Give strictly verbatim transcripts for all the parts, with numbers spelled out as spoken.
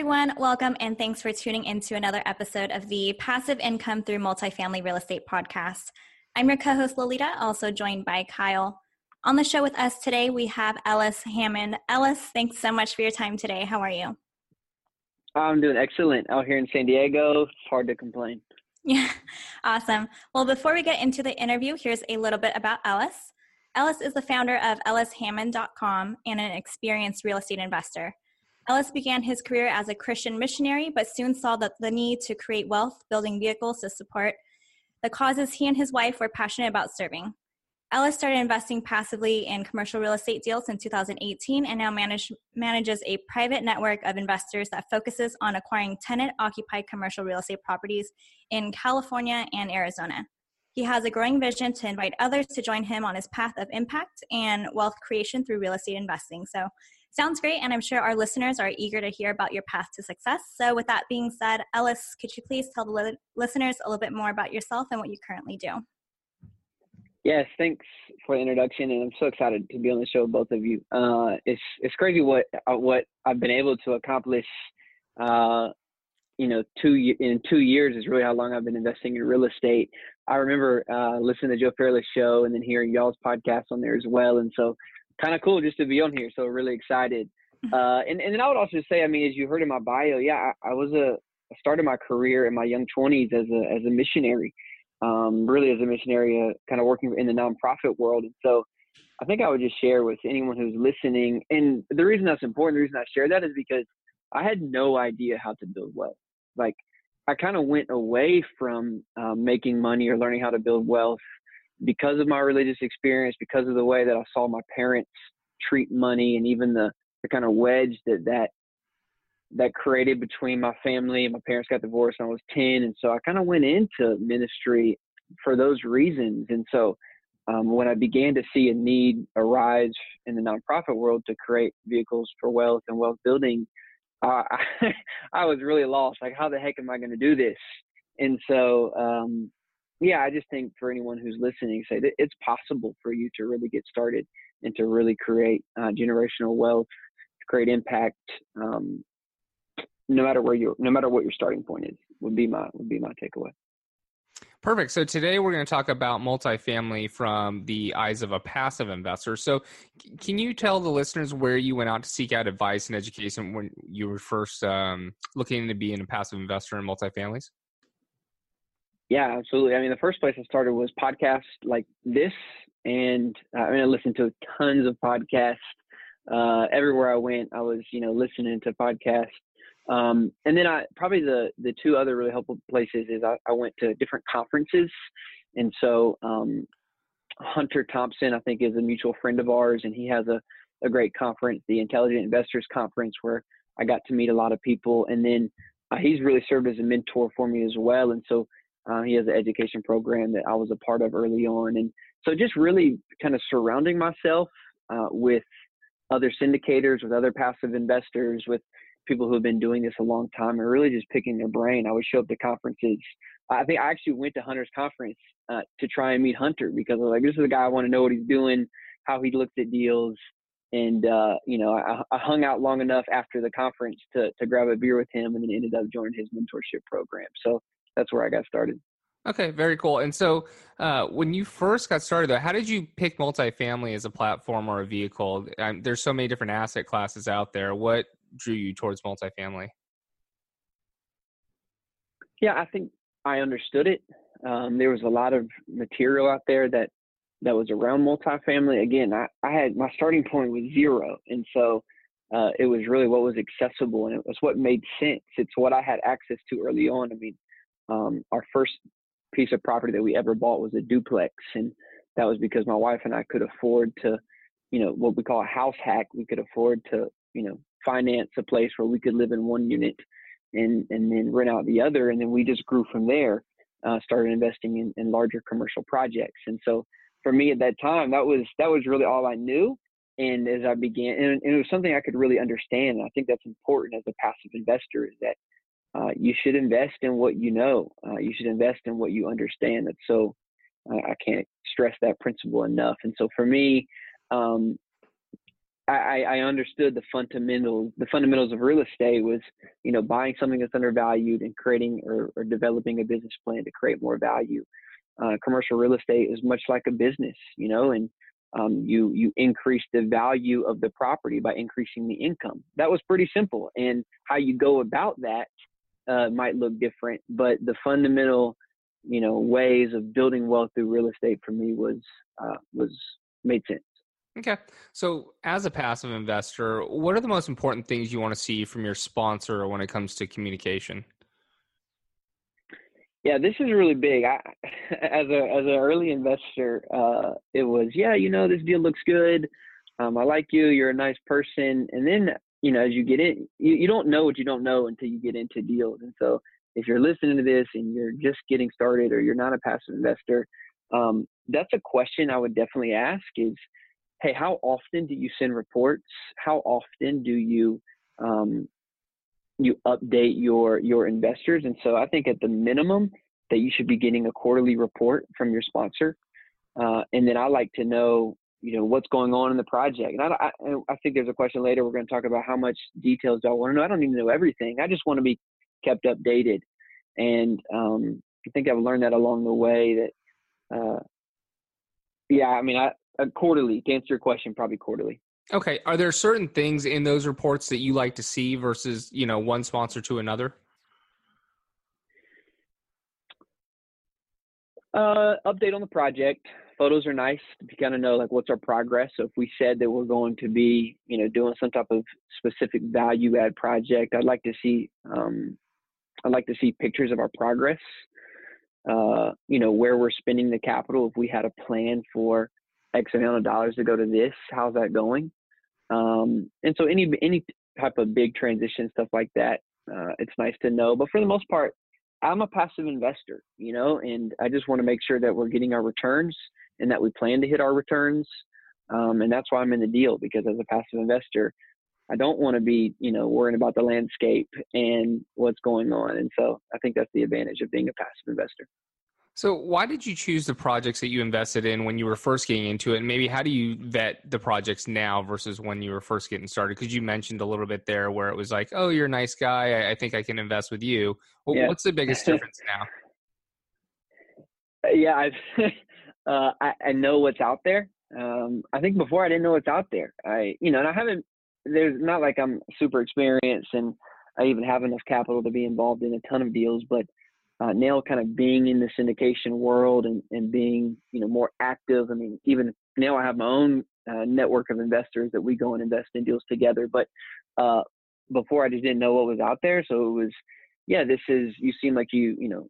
Everyone, welcome and thanks for tuning in to another episode of the Passive Income Through Multifamily Real Estate podcast. I'm your co-host Lolita, also joined by Kyle. On the show with us today, we have Ellis Hammond. Ellis, thanks so much for your time today. How are you? I'm doing excellent out here in San Diego. It's hard to complain. Yeah, awesome. Well, before we get into the interview, here's a little bit about Ellis. Ellis is the founder of Ellis Hammond dot com and an experienced real estate investor. Ellis began his career as a Christian missionary, but soon saw that the need to create wealth, building vehicles to support the causes he and his wife were passionate about serving. Ellis started investing passively in commercial real estate deals in two thousand eighteen and now manage, manages a private network of investors that focuses on acquiring tenant-occupied commercial real estate properties in California and Arizona. He has a growing vision to invite others to join him on his path of impact and wealth creation through real estate investing. So sounds great, and I'm sure our listeners are eager to hear about your path to success. So with that being said, Ellis, could you please tell the li- listeners a little bit more about yourself and what you currently do? Yes, thanks for the introduction, and I'm so excited to be on the show, both of you. Uh, it's it's crazy what what I've been able to accomplish. Uh, you know, two in two years is really how long I've been investing in real estate. I remember uh, listening to Joe Fairless' show and then hearing y'all's podcast on there as well, and so kind of cool just to be on here. So really excited. Uh, and, and then I would also say, I mean, as you heard in my bio, yeah, I, I was a I started my career in my young twenties as a, as a missionary, um, really as a missionary, uh, kind of working in the nonprofit world. And so I think I would just share with anyone who's listening. And the reason that's important, the reason I share that is because I had no idea how to build wealth. Like I kind of went away from uh, making money or learning how to build wealth because of my religious experience, because of the way that I saw my parents treat money, and even the, the kind of wedge that, that that created between my family. My parents got divorced when I was ten, and so I kind of went into ministry for those reasons. And so um, when I began to see a need arise in the nonprofit world to create vehicles for wealth and wealth building, uh, I, I was really lost. Like, how the heck am I going to do this? And so um, Yeah, I just think for anyone who's listening, say that it's possible for you to really get started and to really create uh, generational wealth, to create impact. Um, no matter where you, no matter what your starting point is, would be my would be my takeaway. Perfect. So today we're going to talk about multifamily from the eyes of a passive investor. So, can you tell the listeners where you went out to seek out advice and education when you were first um, looking to be a passive investor in multifamilies? Yeah, absolutely. I mean, the first place I started was podcasts like this. And uh, I mean, I listened to tons of podcasts. Uh, everywhere I went, I was, you know, listening to podcasts. Um, and then I probably the, the two other really helpful places is I, I went to different conferences. And so um, Hunter Thompson, I think, is a mutual friend of ours. And he has a, a great conference, the Intelligent Investors Conference, where I got to meet a lot of people. And then uh, he's really served as a mentor for me as well. And so Uh, he has an education program that I was a part of early on. And so just really kind of surrounding myself uh, with other syndicators, with other passive investors, with people who have been doing this a long time, and really just picking their brain. I would show up to conferences. I think I actually went to Hunter's conference uh, to try and meet Hunter, because I was like, this is a guy I want to know what he's doing, how he looks at deals. And, uh, you know, I, I hung out long enough after the conference to, to grab a beer with him, and then ended up joining his mentorship program. So that's where I got started. Okay, very cool. And so uh, when you first got started, though, how did you pick multifamily as a platform or a vehicle? Um, there's so many different asset classes out there. What drew you towards multifamily? Yeah, I think I understood it. Um, there was a lot of material out there that, that was around multifamily. Again, I, I had my starting point was zero. And so uh, it was really what was accessible, and it was what made sense. It's what I had access to early on. I mean, Um, our first piece of property that we ever bought was a duplex, and that was because my wife and I could afford to, you know, what we call a house hack. We could afford to, you know, finance a place where we could live in one unit and, and then rent out the other. And then we just grew from there, uh, started investing in, in larger commercial projects. And so for me at that time, that was, that was really all I knew. And as I began, and, and it was something I could really understand. And I think that's important as a passive investor, is that uh, you should invest in what you know. Uh, you should invest in what you understand. That's so, uh, I can't stress that principle enough. And so for me, um, I, I understood the fundamentals. The fundamentals of real estate was, you know, buying something that's undervalued and creating or, or developing a business plan to create more value. Uh, commercial real estate is much like a business, you know, and um, you you increase the value of the property by increasing the income. That was pretty simple, and how you go about that uh, might look different, but the fundamental, you know, ways of building wealth through real estate for me was uh, was made sense. Okay. So as a passive investor, what are the most important things you want to see from your sponsor when it comes to communication? Yeah, this is really big. I, as a, as an early investor, uh, it was, yeah, you know, this deal looks good. Um, I like you. You're a nice person. And then, you know, as you get in, you, you don't know what you don't know until you get into deals. And so if you're listening to this and you're just getting started, or you're not a passive investor, um, that's a question I would definitely ask is, hey, how often do you send reports? How often do you um, you update your your investors? And so I think at the minimum that you should be getting a quarterly report from your sponsor. Uh, and then I like to know, you know, what's going on in the project. And I, I, I think there's a question later we're going to talk about how much details do I want to know. I don't even know everything. I just want to be kept updated. And um, I think I've learned that along the way that, uh, yeah, I mean, I, Uh, quarterly, to answer your question, probably quarterly. Okay. Are there certain things in those reports that you like to see versus, you know, one sponsor to another? Uh, update on the project. Photos are nice to kind of know, like, what's our progress. So if we said that we're going to be, you know, doing some type of specific value add project, I'd like to see, um, I'd like to see pictures of our progress, uh, you know, where we're spending the capital. If we had a plan for X amount of dollars to go to this, how's that going? Um, and so any any type of big transition, stuff like that, uh, it's nice to know. But for the most part, I'm a passive investor, you know, and I just want to make sure that we're getting our returns and that we plan to hit our returns. Um, and that's why I'm in the deal, because as a passive investor, I don't want to be, you know, worrying about the landscape and what's going on. And so I think that's the advantage of being a passive investor. So why did you choose the projects that you invested in when you were first getting into it? And maybe how do you vet the projects now versus when you were first getting started? Because you mentioned a little bit there where it was like, oh, you're a nice guy. I think I can invest with you. Well, yeah. What's the biggest difference now? Yeah, I've, uh, I, I know what's out there. Um, I think before I didn't know what's out there. I, you know, and I haven't, there's not like I'm super experienced and I even have enough capital to be involved in a ton of deals, but Uh, now kind of being in the syndication world and, and being, you know, more active. I mean, even now I have my own uh, network of investors that we go and invest in deals together. But uh, before I just didn't know what was out there. So it was, yeah, this is, you seem like you, you know,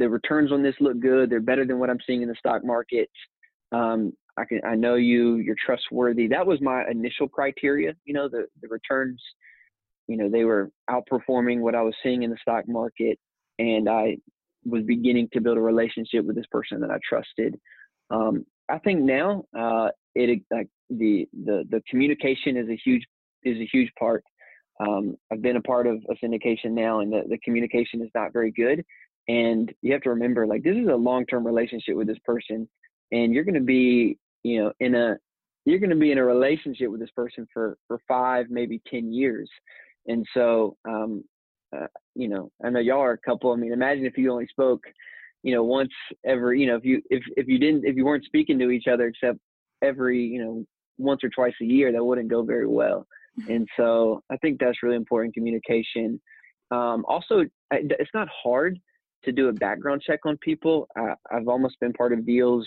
the returns on this look good. They're better than what I'm seeing in the stock market. Um, I can, I know you, you're trustworthy. That was my initial criteria. You know, the, the returns, you know, they were outperforming what I was seeing in the stock market. And I was beginning to build a relationship with this person that I trusted. Um, I think now uh, it like the the the communication is a huge is a huge part. Um, I've been a part of a syndication now, and the, the communication is not very good. And you have to remember, like, this is a long term relationship with this person, and you're going to be you know in a you're going to be in a relationship with this person for for five, maybe ten years, and so. Um, Uh, you know, I know y'all are a couple. I mean, imagine if you only spoke, you know, once every, you know, if you, if, if you didn't, if you weren't speaking to each other, except every, you know, once or twice a year, that wouldn't go very well. And so I think that's really important, communication. Um, also, I, it's not hard to do a background check on people. I, I've almost been part of deals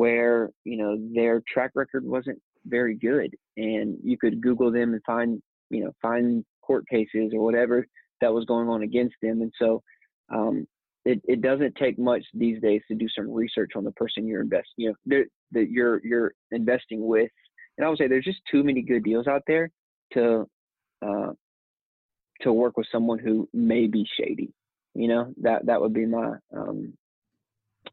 where, you know, their track record wasn't very good, and you could Google them and find, you know, find court cases or whatever that was going on against them. And so um, it, it doesn't take much these days to do some research on the person you're investing, you know, that you're you're investing with. And I would say there's just too many good deals out there to uh, to work with someone who may be shady. You know, that that would be my um,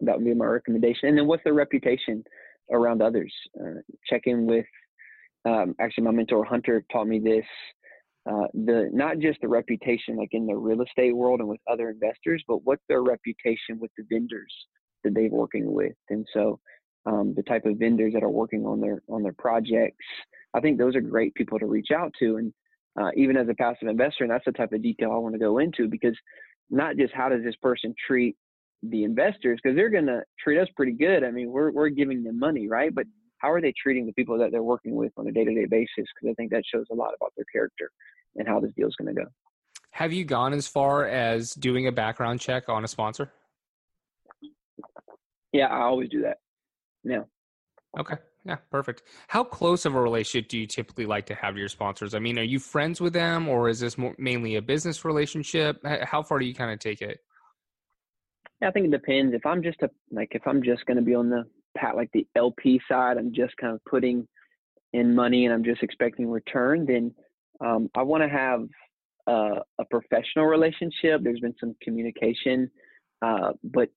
that would be my recommendation. And then what's their reputation around others? Uh, check in with. Um, actually, my mentor Hunter taught me this. Uh, the not just the reputation, like in the real estate world and with other investors, but what's their reputation with the vendors that they're working with, and so um, the type of vendors that are working on their on their projects. I think those are great people to reach out to, and uh, even as a passive investor, and that's the type of detail I want to go into, because not just how does this person treat the investors, because they're going to treat us pretty good. I mean, we're we're giving them money, right? But how are they treating the people that they're working with on a day-to-day basis? Because I think that shows a lot about their character and how this deal is going to go. Have you gone as far as doing a background check on a sponsor? Yeah, I always do that. Yeah. Okay. Yeah, perfect. How close of a relationship do you typically like to have to your sponsors? I mean, are you friends with them, or is this more, mainly a business relationship? How far do you kind of take it? Yeah, I think it depends. If I'm just a, like, if I'm just going to be on the Pat, like the L P side, I'm just kind of putting in money and I'm just expecting return, then um, I want to have uh, a professional relationship. There's been some communication, uh, but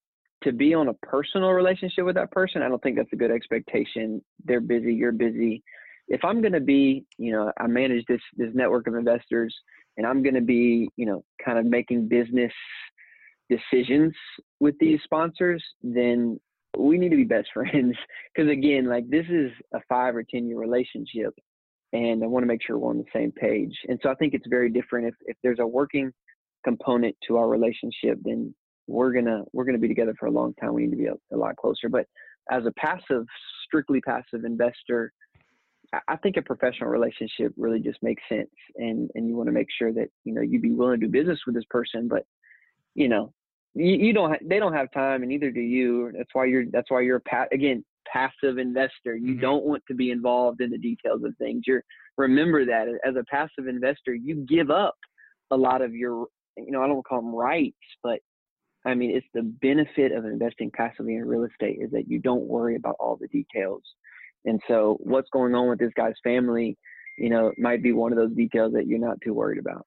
to be on a personal relationship with that person, I don't think that's a good expectation. They're busy, you're busy. If I'm going to be, you know, I manage this this network of investors, and I'm going to be, you know, kind of making business decisions with these sponsors, then we need to be best friends, because again, like, this is a five or ten year relationship, and I want to make sure we're on the same page. And so I think it's very different. If, if there's a working component to our relationship, then we're going to, we're going to be together for a long time. We need to be a, a lot closer. But as a passive, strictly passive investor, I, I think a professional relationship really just makes sense. And, and you want to make sure that, you know, you'd be willing to do business with this person, but you know, You don't. They don't have time, and neither do you. That's why you're. That's why you're a pa- again passive investor. You mm-hmm. don't want to be involved in the details of things. You're remember that as a passive investor, you give up a lot of your. You know, I don't call them rights, but I mean, it's the benefit of investing passively in real estate is that you don't worry about all the details. And so, what's going on with this guy's family, you know, might be one of those details that you're not too worried about.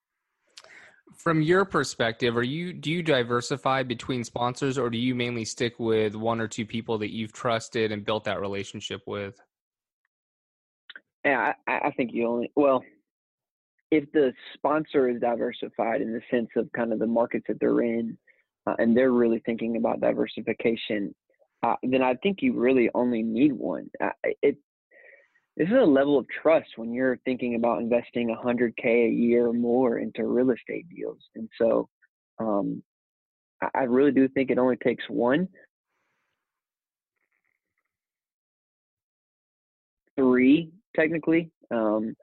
From your perspective, are you do you diversify between sponsors, or do you mainly stick with one or two people that you've trusted and built that relationship with? Yeah, I, I think you only well, if the sponsor is diversified in the sense of kind of the markets that they're in, uh, and they're really thinking about diversification, uh, then I think you really only need one. Uh, it This is a level of trust when you're thinking about investing one hundred K a year or more into real estate deals. And so um, I really do think it only takes one. Three, technically. Um,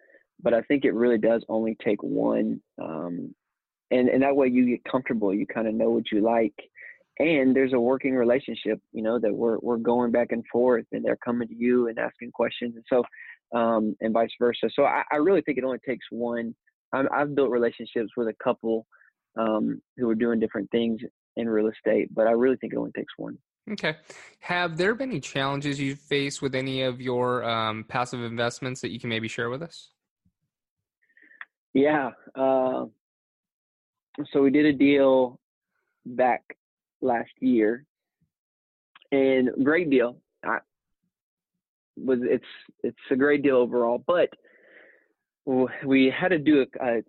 but I think it really does only take one. Um, and, and that way you get comfortable. You kind of know what you like. And there's a working relationship, you know, that we're we're going back and forth, and they're coming to you and asking questions, and so um, and vice versa. So I, I really think it only takes one. I'm, I've built relationships with a couple um, who are doing different things in real estate, but I really think it only takes one. Okay. Have there been any challenges you face with any of your um, passive investments that you can maybe share with us? Yeah. Uh, so we did a deal back last year, and great deal. I was it's it's a great deal overall, but we had to do a, a,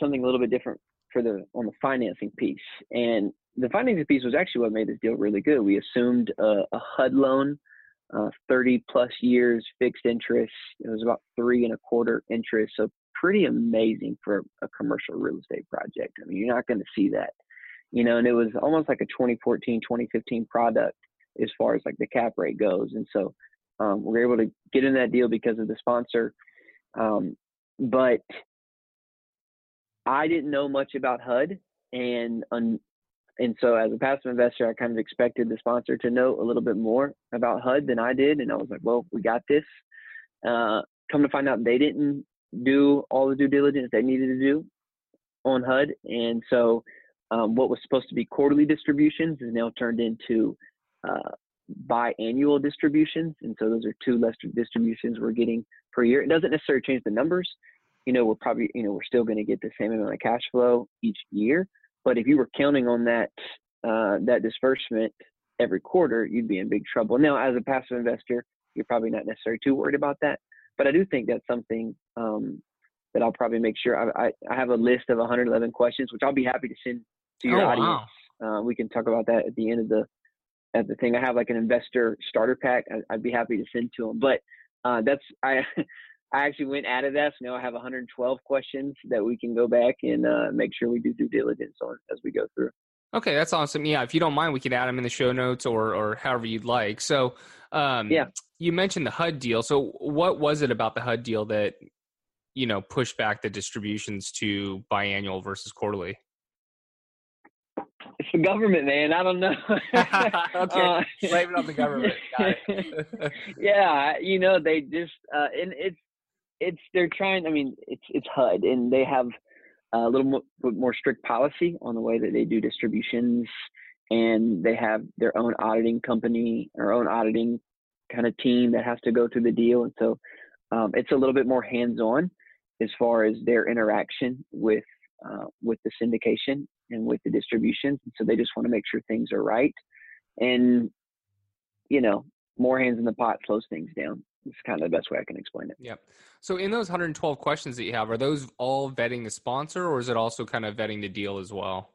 something a little bit different for the on the financing piece. And the financing piece was actually what made this deal really good. We assumed a, a H U D loan, uh, thirty plus years fixed interest. It was about three and a quarter interest, so pretty amazing for a commercial real estate project. I mean, you're not going to see that. You know, and it was almost like a twenty fourteen, twenty fifteen product as far as like the cap rate goes. And so um, we were able to get in that deal because of the sponsor. Um, but I didn't know much about H U D. And um, and so as a passive investor, I kind of expected the sponsor to know a little bit more about H U D than I did. And I was like, well, we got this. Uh, come to find out, they didn't do all the due diligence they needed to do on H U D. And so Um, what was supposed to be quarterly distributions is now turned into uh, biannual distributions. And so those are two less distributions we're getting per year. It doesn't necessarily change the numbers. You know, we're probably, you know, we're still going to get the same amount of cash flow each year. But if you were counting on that, uh, that disbursement every quarter, you'd be in big trouble. Now, as a passive investor, you're probably not necessarily too worried about that. But I do think that's something um, that I'll probably make sure. I, I, I have a list of one hundred eleven questions, which I'll be happy to send to your oh, audience. Wow. Uh, we can talk about that at the end of the at the thing. I have like an investor starter pack. I, I'd be happy to send to them. But uh, that's I I actually went out of that. So now I have one hundred twelve questions that we can go back and uh, make sure we do due diligence on as we go through. Okay, that's awesome. Yeah, if you don't mind, we can add them in the show notes or or however you'd like. So um, yeah, you mentioned the H U D deal. So what was it about the H U D deal that, you know, pushed back the distributions to biannual versus quarterly? It's the government, man. I don't know. Okay, uh, blame it on the government. Got it. Yeah, you know, they just uh, and it's it's they're trying. I mean, it's it's H U D, and they have a little more, more strict policy on the way that they do distributions, and they have their own auditing company or own auditing kind of team that has to go through the deal. And so um, it's a little bit more hands-on as far as their interaction with, uh, with the syndication and with the distributions. And so they just want to make sure things are right. And, you know, more hands in the pot slows things down. It's kind of the best way I can explain it. Yep. So in those one hundred twelve questions that you have, are those all vetting the sponsor, or is it also kind of vetting the deal as well?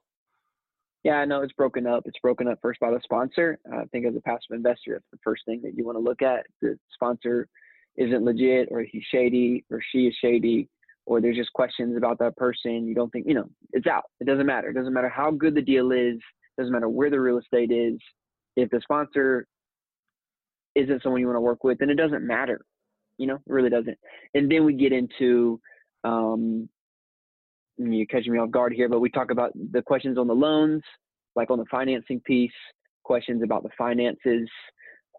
Yeah, no, it's broken up. It's broken up first by the sponsor. I think as a passive investor, it's the first thing that you want to look at. The sponsor isn't legit, or he's shady, or she is shady, or there's just questions about that person. You don't think, you know, it's out. It doesn't matter. It doesn't matter how good the deal is. It doesn't matter where the real estate is. If the sponsor isn't someone you want to work with, and it doesn't matter, you know, it really doesn't. And then we get into, um, you're catching me off guard here, but we talk about the questions on the loans, like on the financing piece, questions about the finances.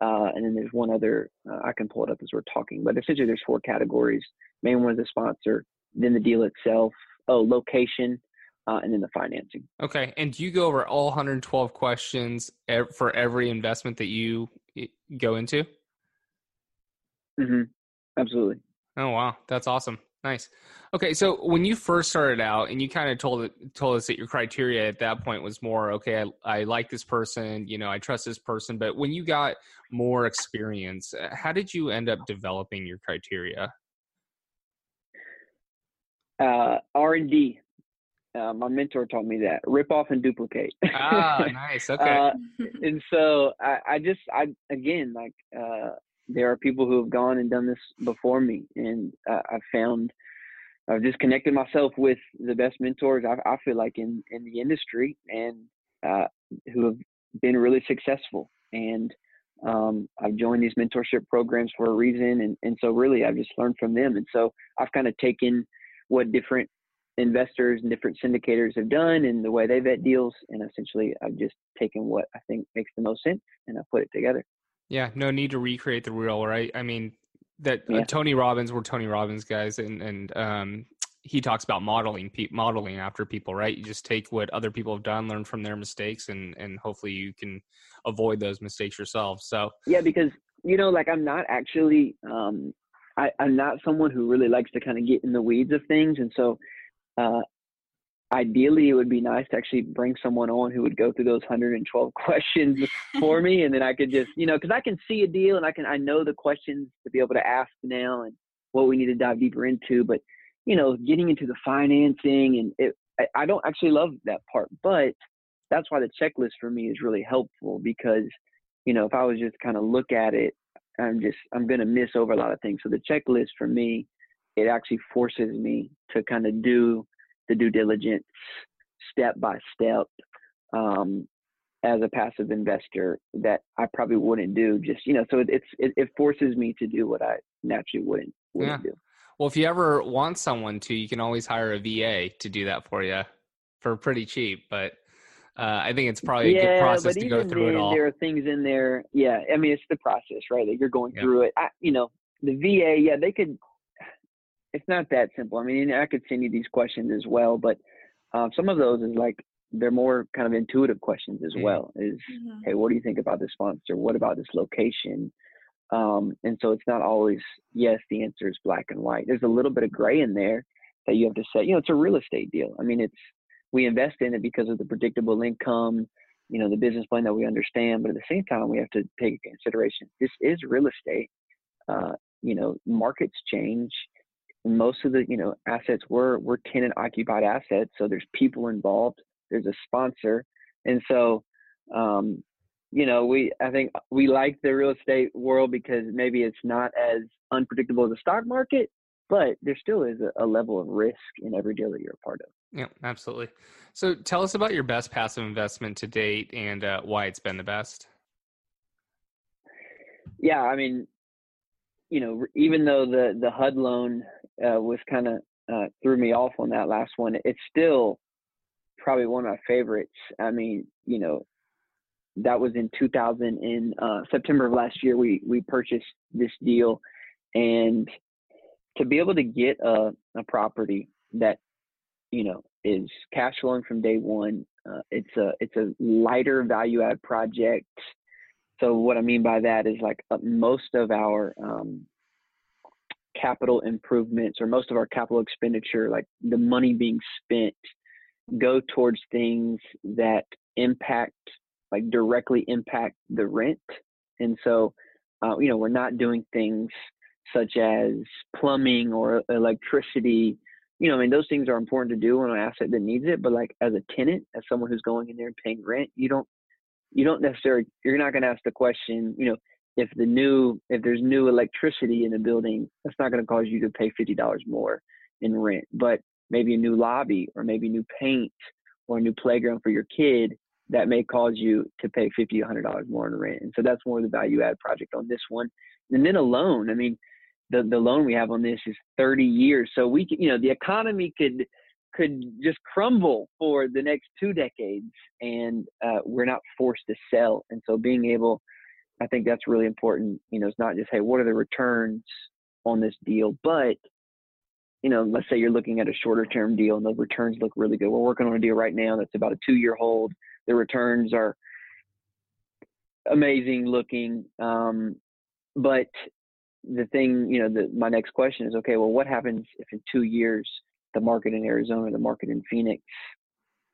Uh, and then there's one other, uh, I can pull it up as we're talking, but essentially there's four categories. Main one is the sponsor, then the deal itself, oh, location, uh, and then the financing. Okay. And do you go over all one hundred twelve questions ev- for every investment that you go into? Mm-hmm. Absolutely. Oh, wow. That's awesome. Nice. Okay. So when you first started out, and you kind of told told us that your criteria at that point was more, okay, I, I like this person, you know, I trust this person. But when you got more experience, how did you end up developing your criteria? Uh, R and D. Uh, my mentor taught me that. Rip off and duplicate. Ah, nice. Okay. uh, and so I, I just, I again, like uh, there are people who have gone and done this before me, and uh, I've found, I've just connected myself with the best mentors I, I feel like in, in the industry, and uh, who have been really successful. And um, I've joined these mentorship programs for a reason. And, and so really, I've just learned from them. And so I've kind of taken what different investors and different syndicators have done and the way they vet deals, and essentially I've just taken what I think makes the most sense and I put it together. Yeah, no need to recreate the wheel, right? I mean, that yeah. uh, Tony Robbins, we're Tony Robbins guys, and and um, he talks about modeling pe- modeling after people, right? You just take what other people have done, learn from their mistakes, and and hopefully you can avoid those mistakes yourself. So yeah, because you know, like I'm not actually, um, I, I'm not someone who really likes to kind of get in the weeds of things, and so. Uh, ideally, it would be nice to actually bring someone on who would go through those one hundred twelve questions for me, and then I could just, you know, because I can see a deal and I can I know the questions to be able to ask now and what we need to dive deeper into. But you know, getting into the financing and it, I, I don't actually love that part. But that's why the checklist for me is really helpful, because you know, if I was just kind of look at it, I'm just I'm gonna miss over a lot of things. So the checklist for me, it actually forces me to kind of do the due diligence step by step um, as a passive investor that I probably wouldn't do just, you know, so it, it's, it, it forces me to do what I naturally wouldn't, wouldn't yeah. do. Well, if you ever want someone to, you can always hire a V A to do that for you for pretty cheap, but uh, I think it's probably yeah, a good process to go through then, it all. There are things in there. Yeah. I mean, it's the process, right? That you're going yeah. through it. I, you know, the V A, yeah, they could, it's not that simple. I mean, I could send you these questions as well, but uh, some of those is like they're more kind of intuitive questions as well. Is, mm-hmm. hey, what do you think about this sponsor? What about this location? Um, and so it's not always, yes, the answer is black and white. There's a little bit of gray in there that you have to say, you know, it's a real estate deal. I mean, it's, we invest in it because of the predictable income, you know, the business plan that we understand, but at the same time, we have to take into consideration, this is real estate. Uh, you know, markets change. Most of the, you know, assets were, were tenant occupied assets. So there's people involved, there's a sponsor. And so, um, you know, we, I think we like the real estate world because maybe it's not as unpredictable as the stock market, but there still is a, a level of risk in every deal that you're a part of. Yeah, absolutely. So tell us about your best passive investment to date and uh, why it's been the best. Yeah, I mean, you know, even though the, the H U D loan uh, was kind of uh, threw me off on that last one, it's still probably one of my favorites. I mean, you know, that was in two thousand in uh, September of last year, we, we purchased this deal, and to be able to get a, a property that, you know, is cash flowing from day one. Uh, it's a, it's a lighter value add project. So what I mean by that is like uh, most of our um, capital improvements or most of our capital expenditure, like the money being spent, go towards things that impact, like directly impact the rent. And so, uh, you know, we're not doing things such as plumbing or electricity. You know, I mean, those things are important to do on an asset that needs it, but like as a tenant, as someone who's going in there and paying rent, you don't, you don't necessarily, you're not going to ask the question, you know, if the new, if there's new electricity in the building, that's not going to cause you to pay fifty dollars more in rent, but maybe a new lobby or maybe new paint or a new playground for your kid, that may cause you to pay fifty, a hundred dollars more in rent. And so that's more of the value add project on this one. And then a loan, I mean, the, the loan we have on this is thirty years. So we could, you know, the economy could, could just crumble for the next two decades and uh, we're not forced to sell. And so being able, I think that's really important. You know, it's not just, hey, what are the returns on this deal? But, you know, let's say you're looking at a shorter term deal and the returns look really good. We're working on a deal right now that's about a two year hold. The returns are amazing looking. Um, but the thing, you know, the, my next question is, okay, well, what happens if in two years, the market in Arizona, the market in Phoenix,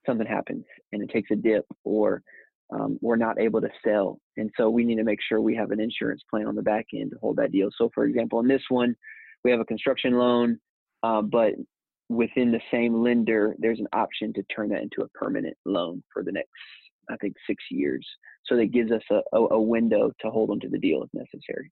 something happens and it takes a dip or um, we're not able to sell. And so we need to make sure we have an insurance plan on the back end to hold that deal. So for example, in this one, we have a construction loan, uh, but within the same lender, there's an option to turn that into a permanent loan for the next, I think, six years. So that gives us a, a window to hold onto the deal if necessary.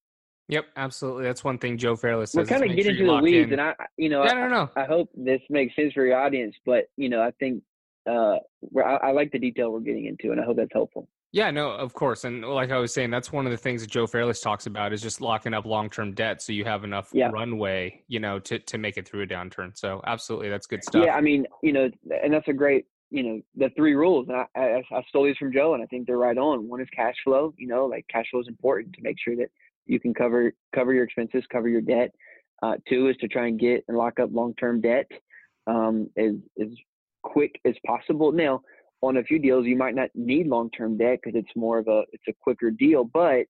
Yep, absolutely. That's one thing Joe Fairless says. We're kind of getting into the weeds, and I, you know, yeah, I, no, no. I hope this makes sense for your audience. But you know, I think uh, I, I like the detail we're getting into, and I hope that's helpful. Yeah, no, of course. And like I was saying, that's one of the things that Joe Fairless talks about is just locking up long-term debt so you have enough yeah. runway, you know, to to make it through a downturn. So absolutely, that's good stuff. Yeah, I mean, you know, and that's a great, you know, the three rules. And I, I, I stole these from Joe, and I think they're right on. One is cash flow. You know, like cash flow is important to make sure that you can cover cover your expenses, cover your debt. Uh, two is to try and get and lock up long-term debt um, as, as quick as possible. Now, on a few deals, you might not need long-term debt because it's more of a it's a quicker deal. But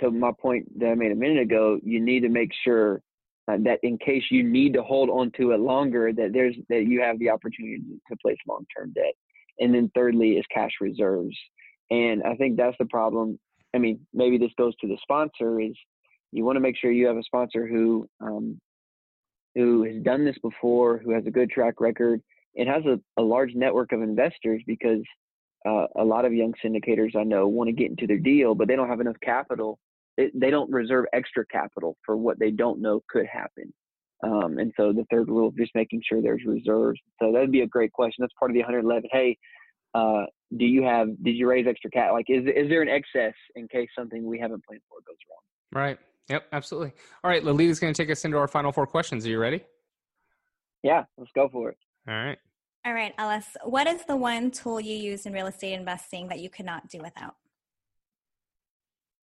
to my point that I made a minute ago, you need to make sure uh, that in case you need to hold on to it longer, that there's that you have the opportunity to place long-term debt. And then thirdly is cash reserves. And I think that's the problem. I mean, maybe this goes to the sponsor, is you want to make sure you have a sponsor who um, who has done this before, who has a good track record, and has a, a large network of investors, because uh, a lot of young syndicators I know want to get into their deal, but they don't have enough capital. They, they don't reserve extra capital for what they don't know could happen. Um, and so the third rule is just making sure there's reserves. So that'd be a great question. That's part of the one eleven. Hey, uh, do you have, did you raise extra cat? Like, is is there an excess in case something we haven't planned for goes wrong? Right. Yep. Absolutely. All right. Lalita's going to take us into our final four questions. Are you ready? Yeah, let's go for it. All right. All right, Ellis, what is the one tool you use in real estate investing that you could not do without?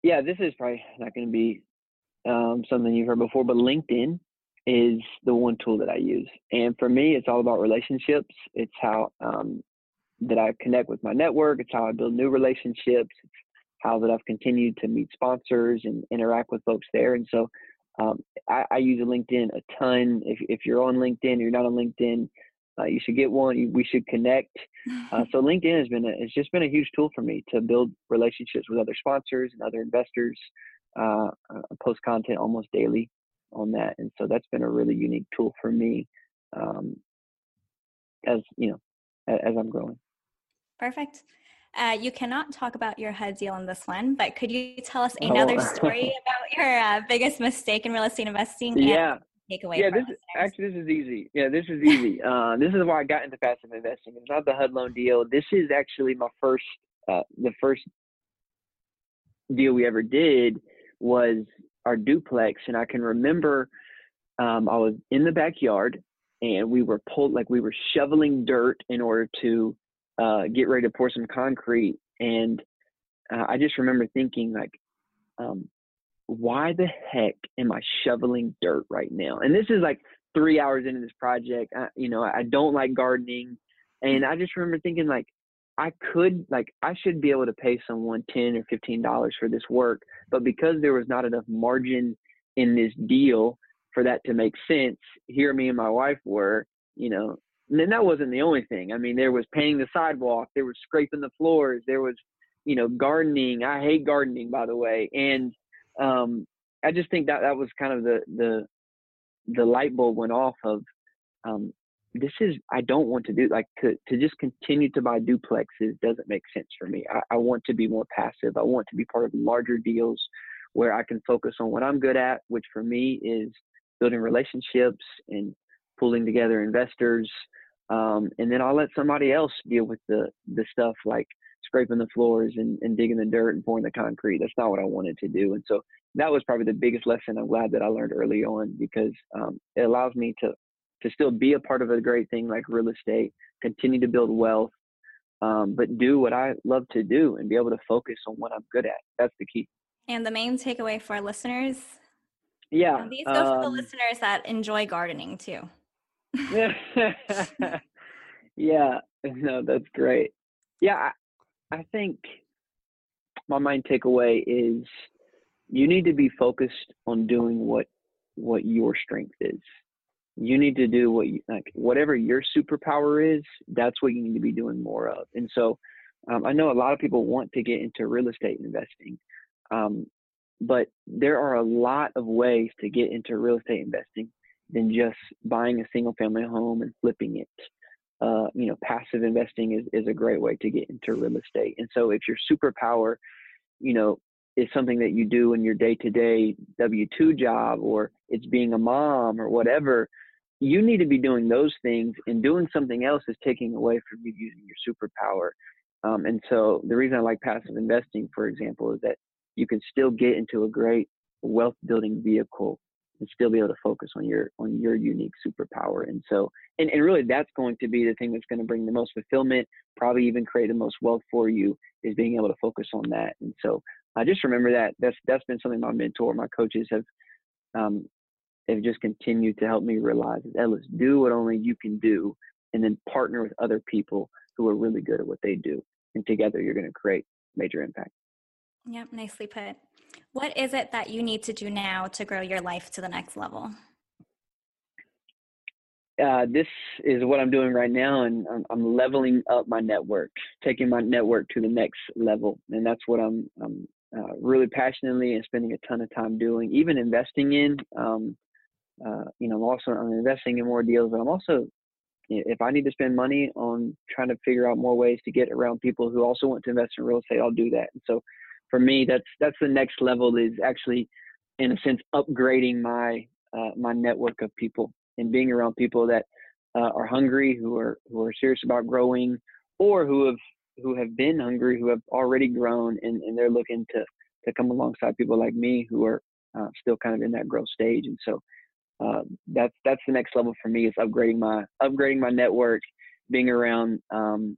Yeah, this is probably not going to be um, something you've heard before, but LinkedIn is the one tool that I use. And for me, it's all about relationships. It's how, um, that I connect with my network. It's how I build new relationships. It's how that I've continued to meet sponsors and interact with folks there. And so um, I, I use LinkedIn a ton. If, if you're on LinkedIn, you're not on LinkedIn, uh, you should get one. We should connect. Uh, so LinkedIn has been, a, it's just been a huge tool for me to build relationships with other sponsors and other investors. Uh, I post content almost daily on that. And so that's been a really unique tool for me um, as, you know, as I'm growing. Perfect. Uh, you cannot talk about your H U D deal on this one, but could you tell us another oh. story about your uh, biggest mistake in real estate investing? Yeah. And takeaway yeah. This is, actually, this is easy. Yeah, this is easy. uh, this is why I got into passive investing. It's not the H U D loan deal. This is actually my first, uh, the first deal we ever did was our duplex. And I can remember um, I was in the backyard and we were pulled, like we were shoveling dirt in order to uh, get ready to pour some concrete. And uh, I just remember thinking like, um, why the heck am I shoveling dirt right now? And this is like three hours into this project. I, you know, I don't like gardening. And I just remember thinking like, I could, like, I should be able to pay someone ten or fifteen dollars for this work. But because there was not enough margin in this deal for that to make sense, here me and my wife were, you know, and that wasn't the only thing. I mean, there was painting the sidewalk, there was scraping the floors, there was, you know, gardening. I hate gardening, by the way. And um, I just think that that was kind of the, the, the light bulb went off of um, this is, I don't want to do, like to, to just continue to buy duplexes doesn't make sense for me. I, I want to be more passive. I want to be part of larger deals where I can focus on what I'm good at, which for me is building relationships and pulling together investors. Um, and then I'll let somebody else deal with the, the stuff like scraping the floors and, and digging the dirt and pouring the concrete. That's not what I wanted to do. And so that was probably the biggest lesson I'm glad that I learned early on, because um, it allows me to, to still be a part of a great thing like real estate, continue to build wealth, um, but do what I love to do and be able to focus on what I'm good at. That's the key. And the main takeaway for our listeners. Yeah. These go um, for the listeners that enjoy gardening too. yeah. No, that's great. Yeah. I, I think my main takeaway is you need to be focused on doing what, what your strength is. You need to do what you, like whatever your superpower is, that's what you need to be doing more of. And so um, I know a lot of people want to get into real estate investing, um, but there are a lot of ways to get into real estate investing than just buying a single family home and flipping it. Uh, you know, passive investing is, is a great way to get into real estate. And so if your superpower, you know, is something that you do in your day-to-day W two job, or it's being a mom or whatever, you need to be doing those things, and doing something else is taking away from you using your superpower. Um, and so the reason I like passive investing, for example, is that you can still get into a great wealth building vehicle and still be able to focus on your, on your unique superpower. And so, and, and really that's going to be the thing that's going to bring the most fulfillment, probably even create the most wealth for you, is being able to focus on that. And so I just remember that that's, that's been something my mentor, my coaches have, um, have just continued to help me realize is, Ellis, do what only you can do, and then partner with other people who are really good at what they do. And together you're going to create major impact. Yep. Nicely put. What is it that you need to do now to grow your life to the next level? Uh, this is what I'm doing right now, and I'm, I'm leveling up my network, taking my network to the next level. And that's what I'm, I'm uh, really passionately and spending a ton of time doing, even investing in. Um, uh, you know, I'm also I'm investing in more deals, but I'm also, if I need to spend money on trying to figure out more ways to get around people who also want to invest in real estate, I'll do that. And so, for me, that's that's the next level, is actually, in a sense, upgrading my uh, my network of people and being around people that uh, are hungry, who are who are serious about growing, or who have who have been hungry, who have already grown, and, and they're looking to to come alongside people like me who are uh, still kind of in that growth stage. And so uh, that's that's the next level for me, is upgrading my upgrading my network, being around Um,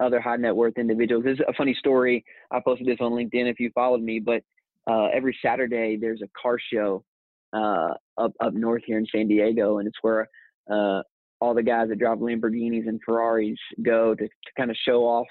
other high net worth individuals. This is a funny story. I posted this on LinkedIn if you followed me, but uh, every Saturday there's a car show uh, up, up north here in San Diego. And it's where uh, all the guys that drive Lamborghinis and Ferraris go to, to kind of show off,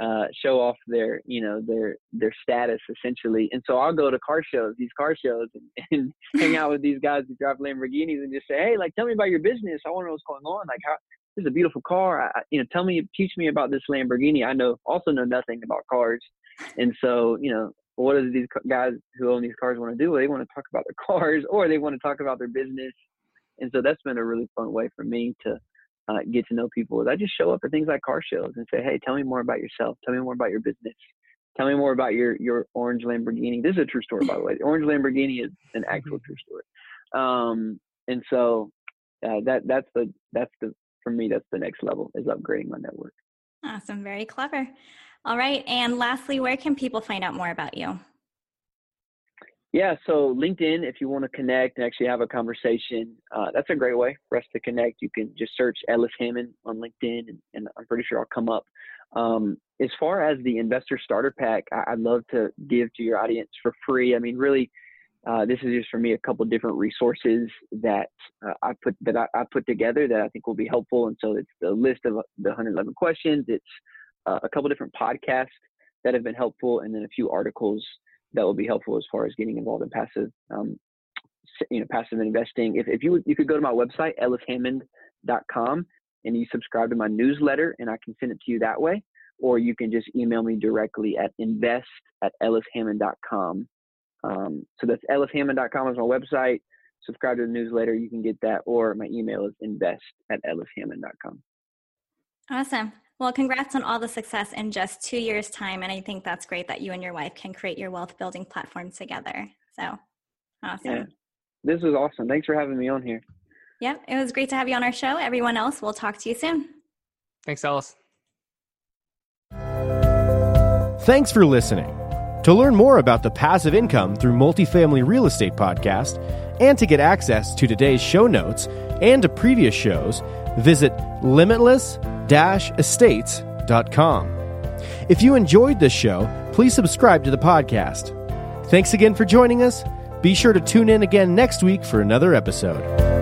uh, show off their, you know, their, their status essentially. And so I'll go to car shows, these car shows, and, and hang out with these guys that drive Lamborghinis and just say, hey, like, tell me about your business. I want to know what's going on. Like, how, this is a beautiful car. I, you know, tell me, teach me about this Lamborghini. I know, also know nothing about cars. And so, you know, what do these guys who own these cars want to do? Well, they want to talk about their cars, or they want to talk about their business. And so that's been a really fun way for me to uh, get to know people, is I just show up at things like car shows and say, hey, tell me more about yourself. Tell me more about your business. Tell me more about your, your orange Lamborghini. This is a true story, by the way. The orange Lamborghini is an actual true story. Um, and so uh, that that's the, that's the, for me, that's the next level, is upgrading my network. Awesome. Very clever. All right. And lastly, where can people find out more about you? Yeah. So LinkedIn, if you want to connect and actually have a conversation, uh, that's a great way for us to connect. You can just search Ellis Hammond on LinkedIn, and, and I'm pretty sure I'll come up. Um, as far as the investor starter pack, I, I'd love to give to your audience for free. I mean, really, uh, this is just for me a couple different resources that uh, I put that I, I put together that I think will be helpful. And so it's the list of the one hundred eleven questions. It's Uh, a couple different podcasts that have been helpful, and then a few articles that will be helpful as far as getting involved in passive, um, you know, passive investing. If, if you you could go to my website, Ellis Hammond dot com, and you subscribe to my newsletter, and I can send it to you that way, or you can just email me directly at invest at Ellis Hammond dot com. Um, so that's Ellis Hammond dot com is my website. Subscribe to the newsletter, you can get that, or my email is invest at Ellis Hammond dot com. Awesome. Well, congrats on all the success in just two years' time. And I think that's great that you and your wife can create your wealth building platform together. So awesome. Yeah. This was awesome. Thanks for having me on here. Yep. It was great to have you on our show. Everyone else, we'll talk to you soon. Thanks, Ellis. Thanks for listening. To learn more about the Passive Income Through Multifamily Real Estate podcast, and to get access to today's show notes and to previous shows, visit limitless dash estates dot com. If you enjoyed this show, please subscribe to the podcast. Thanks again for joining us. Be sure to tune in again next week for another episode.